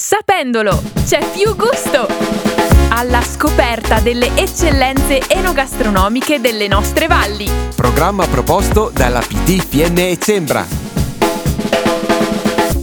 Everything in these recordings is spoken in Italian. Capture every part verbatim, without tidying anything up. Sapendolo, c'è più gusto! Alla scoperta delle eccellenze enogastronomiche delle nostre valli. Programma proposto dalla P T P N e Cembra.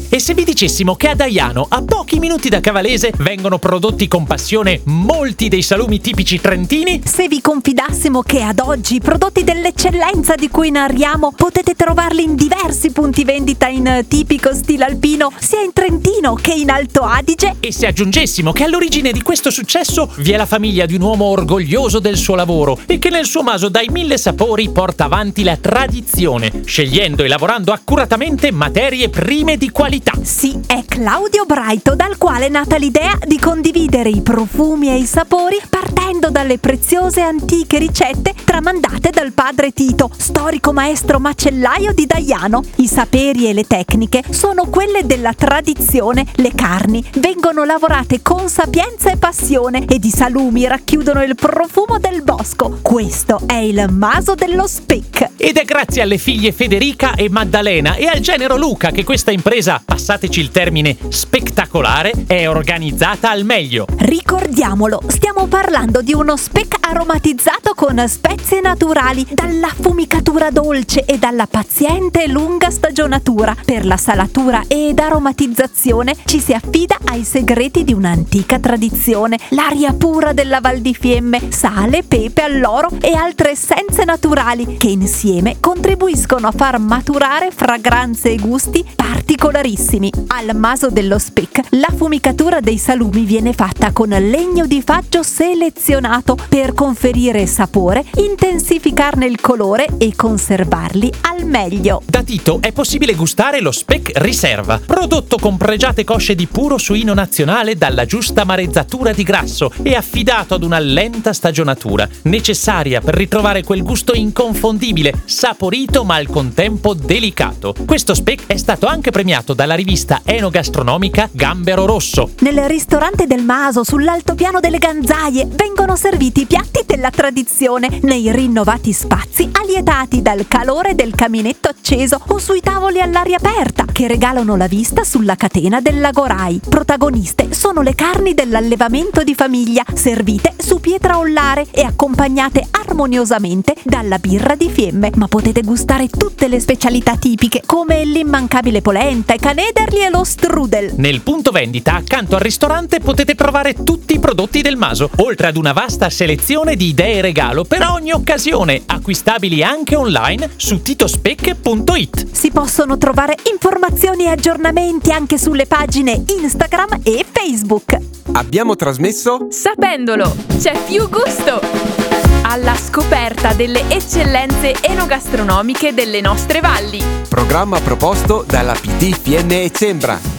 E se vi dicessimo che a Daiano, a pochi minuti da Cavalese, vengono prodotti con passione molti dei salumi tipici trentini? Se vi confidassimo che ad oggi i prodotti dell'eccellenza di cui narriamo potete trovarli in diversi punti vendita in tipico stile alpino, sia in Trentino che in Alto Adige? E se aggiungessimo che all'origine di questo successo vi è la famiglia di un uomo orgoglioso del suo lavoro e che nel suo maso dai mille sapori porta avanti la tradizione, scegliendo e lavorando accuratamente materie prime di qualità? Sì, è Claudio Braito, dal quale è nata l'idea di condividere i profumi e i sapori partendo dalle preziose antiche ricette tramandate dal padre Tito, storico maestro macellaio di Daiano. I saperi e le tecniche sono quelle della tradizione. Le carni vengono lavorate con sapienza e passione ed i salumi racchiudono il profumo del bosco. Questo è il maso dello Speck. Ed è grazie alle figlie Federica e Maddalena e al genero Luca che questa impresa, passateci il termine, spettacolare, è organizzata al meglio. Ricordiamolo, stiamo parlando di uno speck aromatizzato con spezie naturali, dalla fumicatura dolce e dalla paziente e lunga stagionatura. Per la salatura ed aromatizzazione ci si affida ai segreti di un'antica tradizione, l'aria pura della Val di Fiemme, sale, pepe all'oro e altre essenze naturali che insieme contribuiscono a far maturare fragranze e gusti particolarissimi. Al maso dello Speck la fumicatura dei salumi viene fatta con legno di faggio selezionato per conferire sapore, intensificarne il colore e conservarli al meglio. Da Tito è possibile gustare lo Speck Riserva, prodotto con pregiate cosce di puro suino nazionale dalla giusta marezzatura di grasso e affidato ad una lenta stagionatura, necessaria per ritrovare quel gusto inconfondibile, saporito ma al contempo delicato. Questo Speck è stato anche premiato da la rivista enogastronomica Gambero Rosso. Nel ristorante del Maso, sull'altopiano delle Ganzaie, vengono serviti i piatti della tradizione nei rinnovati spazi alietati dal calore del caminetto acceso o sui tavoli all'aria aperta che regalano la vista sulla catena del Lagorai. Protagoniste sono le carni dell'allevamento di famiglia, servite su pietra ollare e accompagnate armoniosamente dalla birra di Fiemme, ma potete gustare tutte le specialità tipiche come l'immancabile polenta e nederli e lo strudel. Nel punto vendita accanto al ristorante potete trovare tutti i prodotti del Maso, oltre ad una vasta selezione di idee regalo per ogni occasione, acquistabili anche online su titospeck punto it. Si possono trovare informazioni e aggiornamenti anche sulle pagine Instagram e Facebook. Abbiamo trasmesso Sapendolo, c'è più gusto! Alla scoperta delle eccellenze enogastronomiche delle nostre valli. Programma proposto dalla P T P N e Cembra.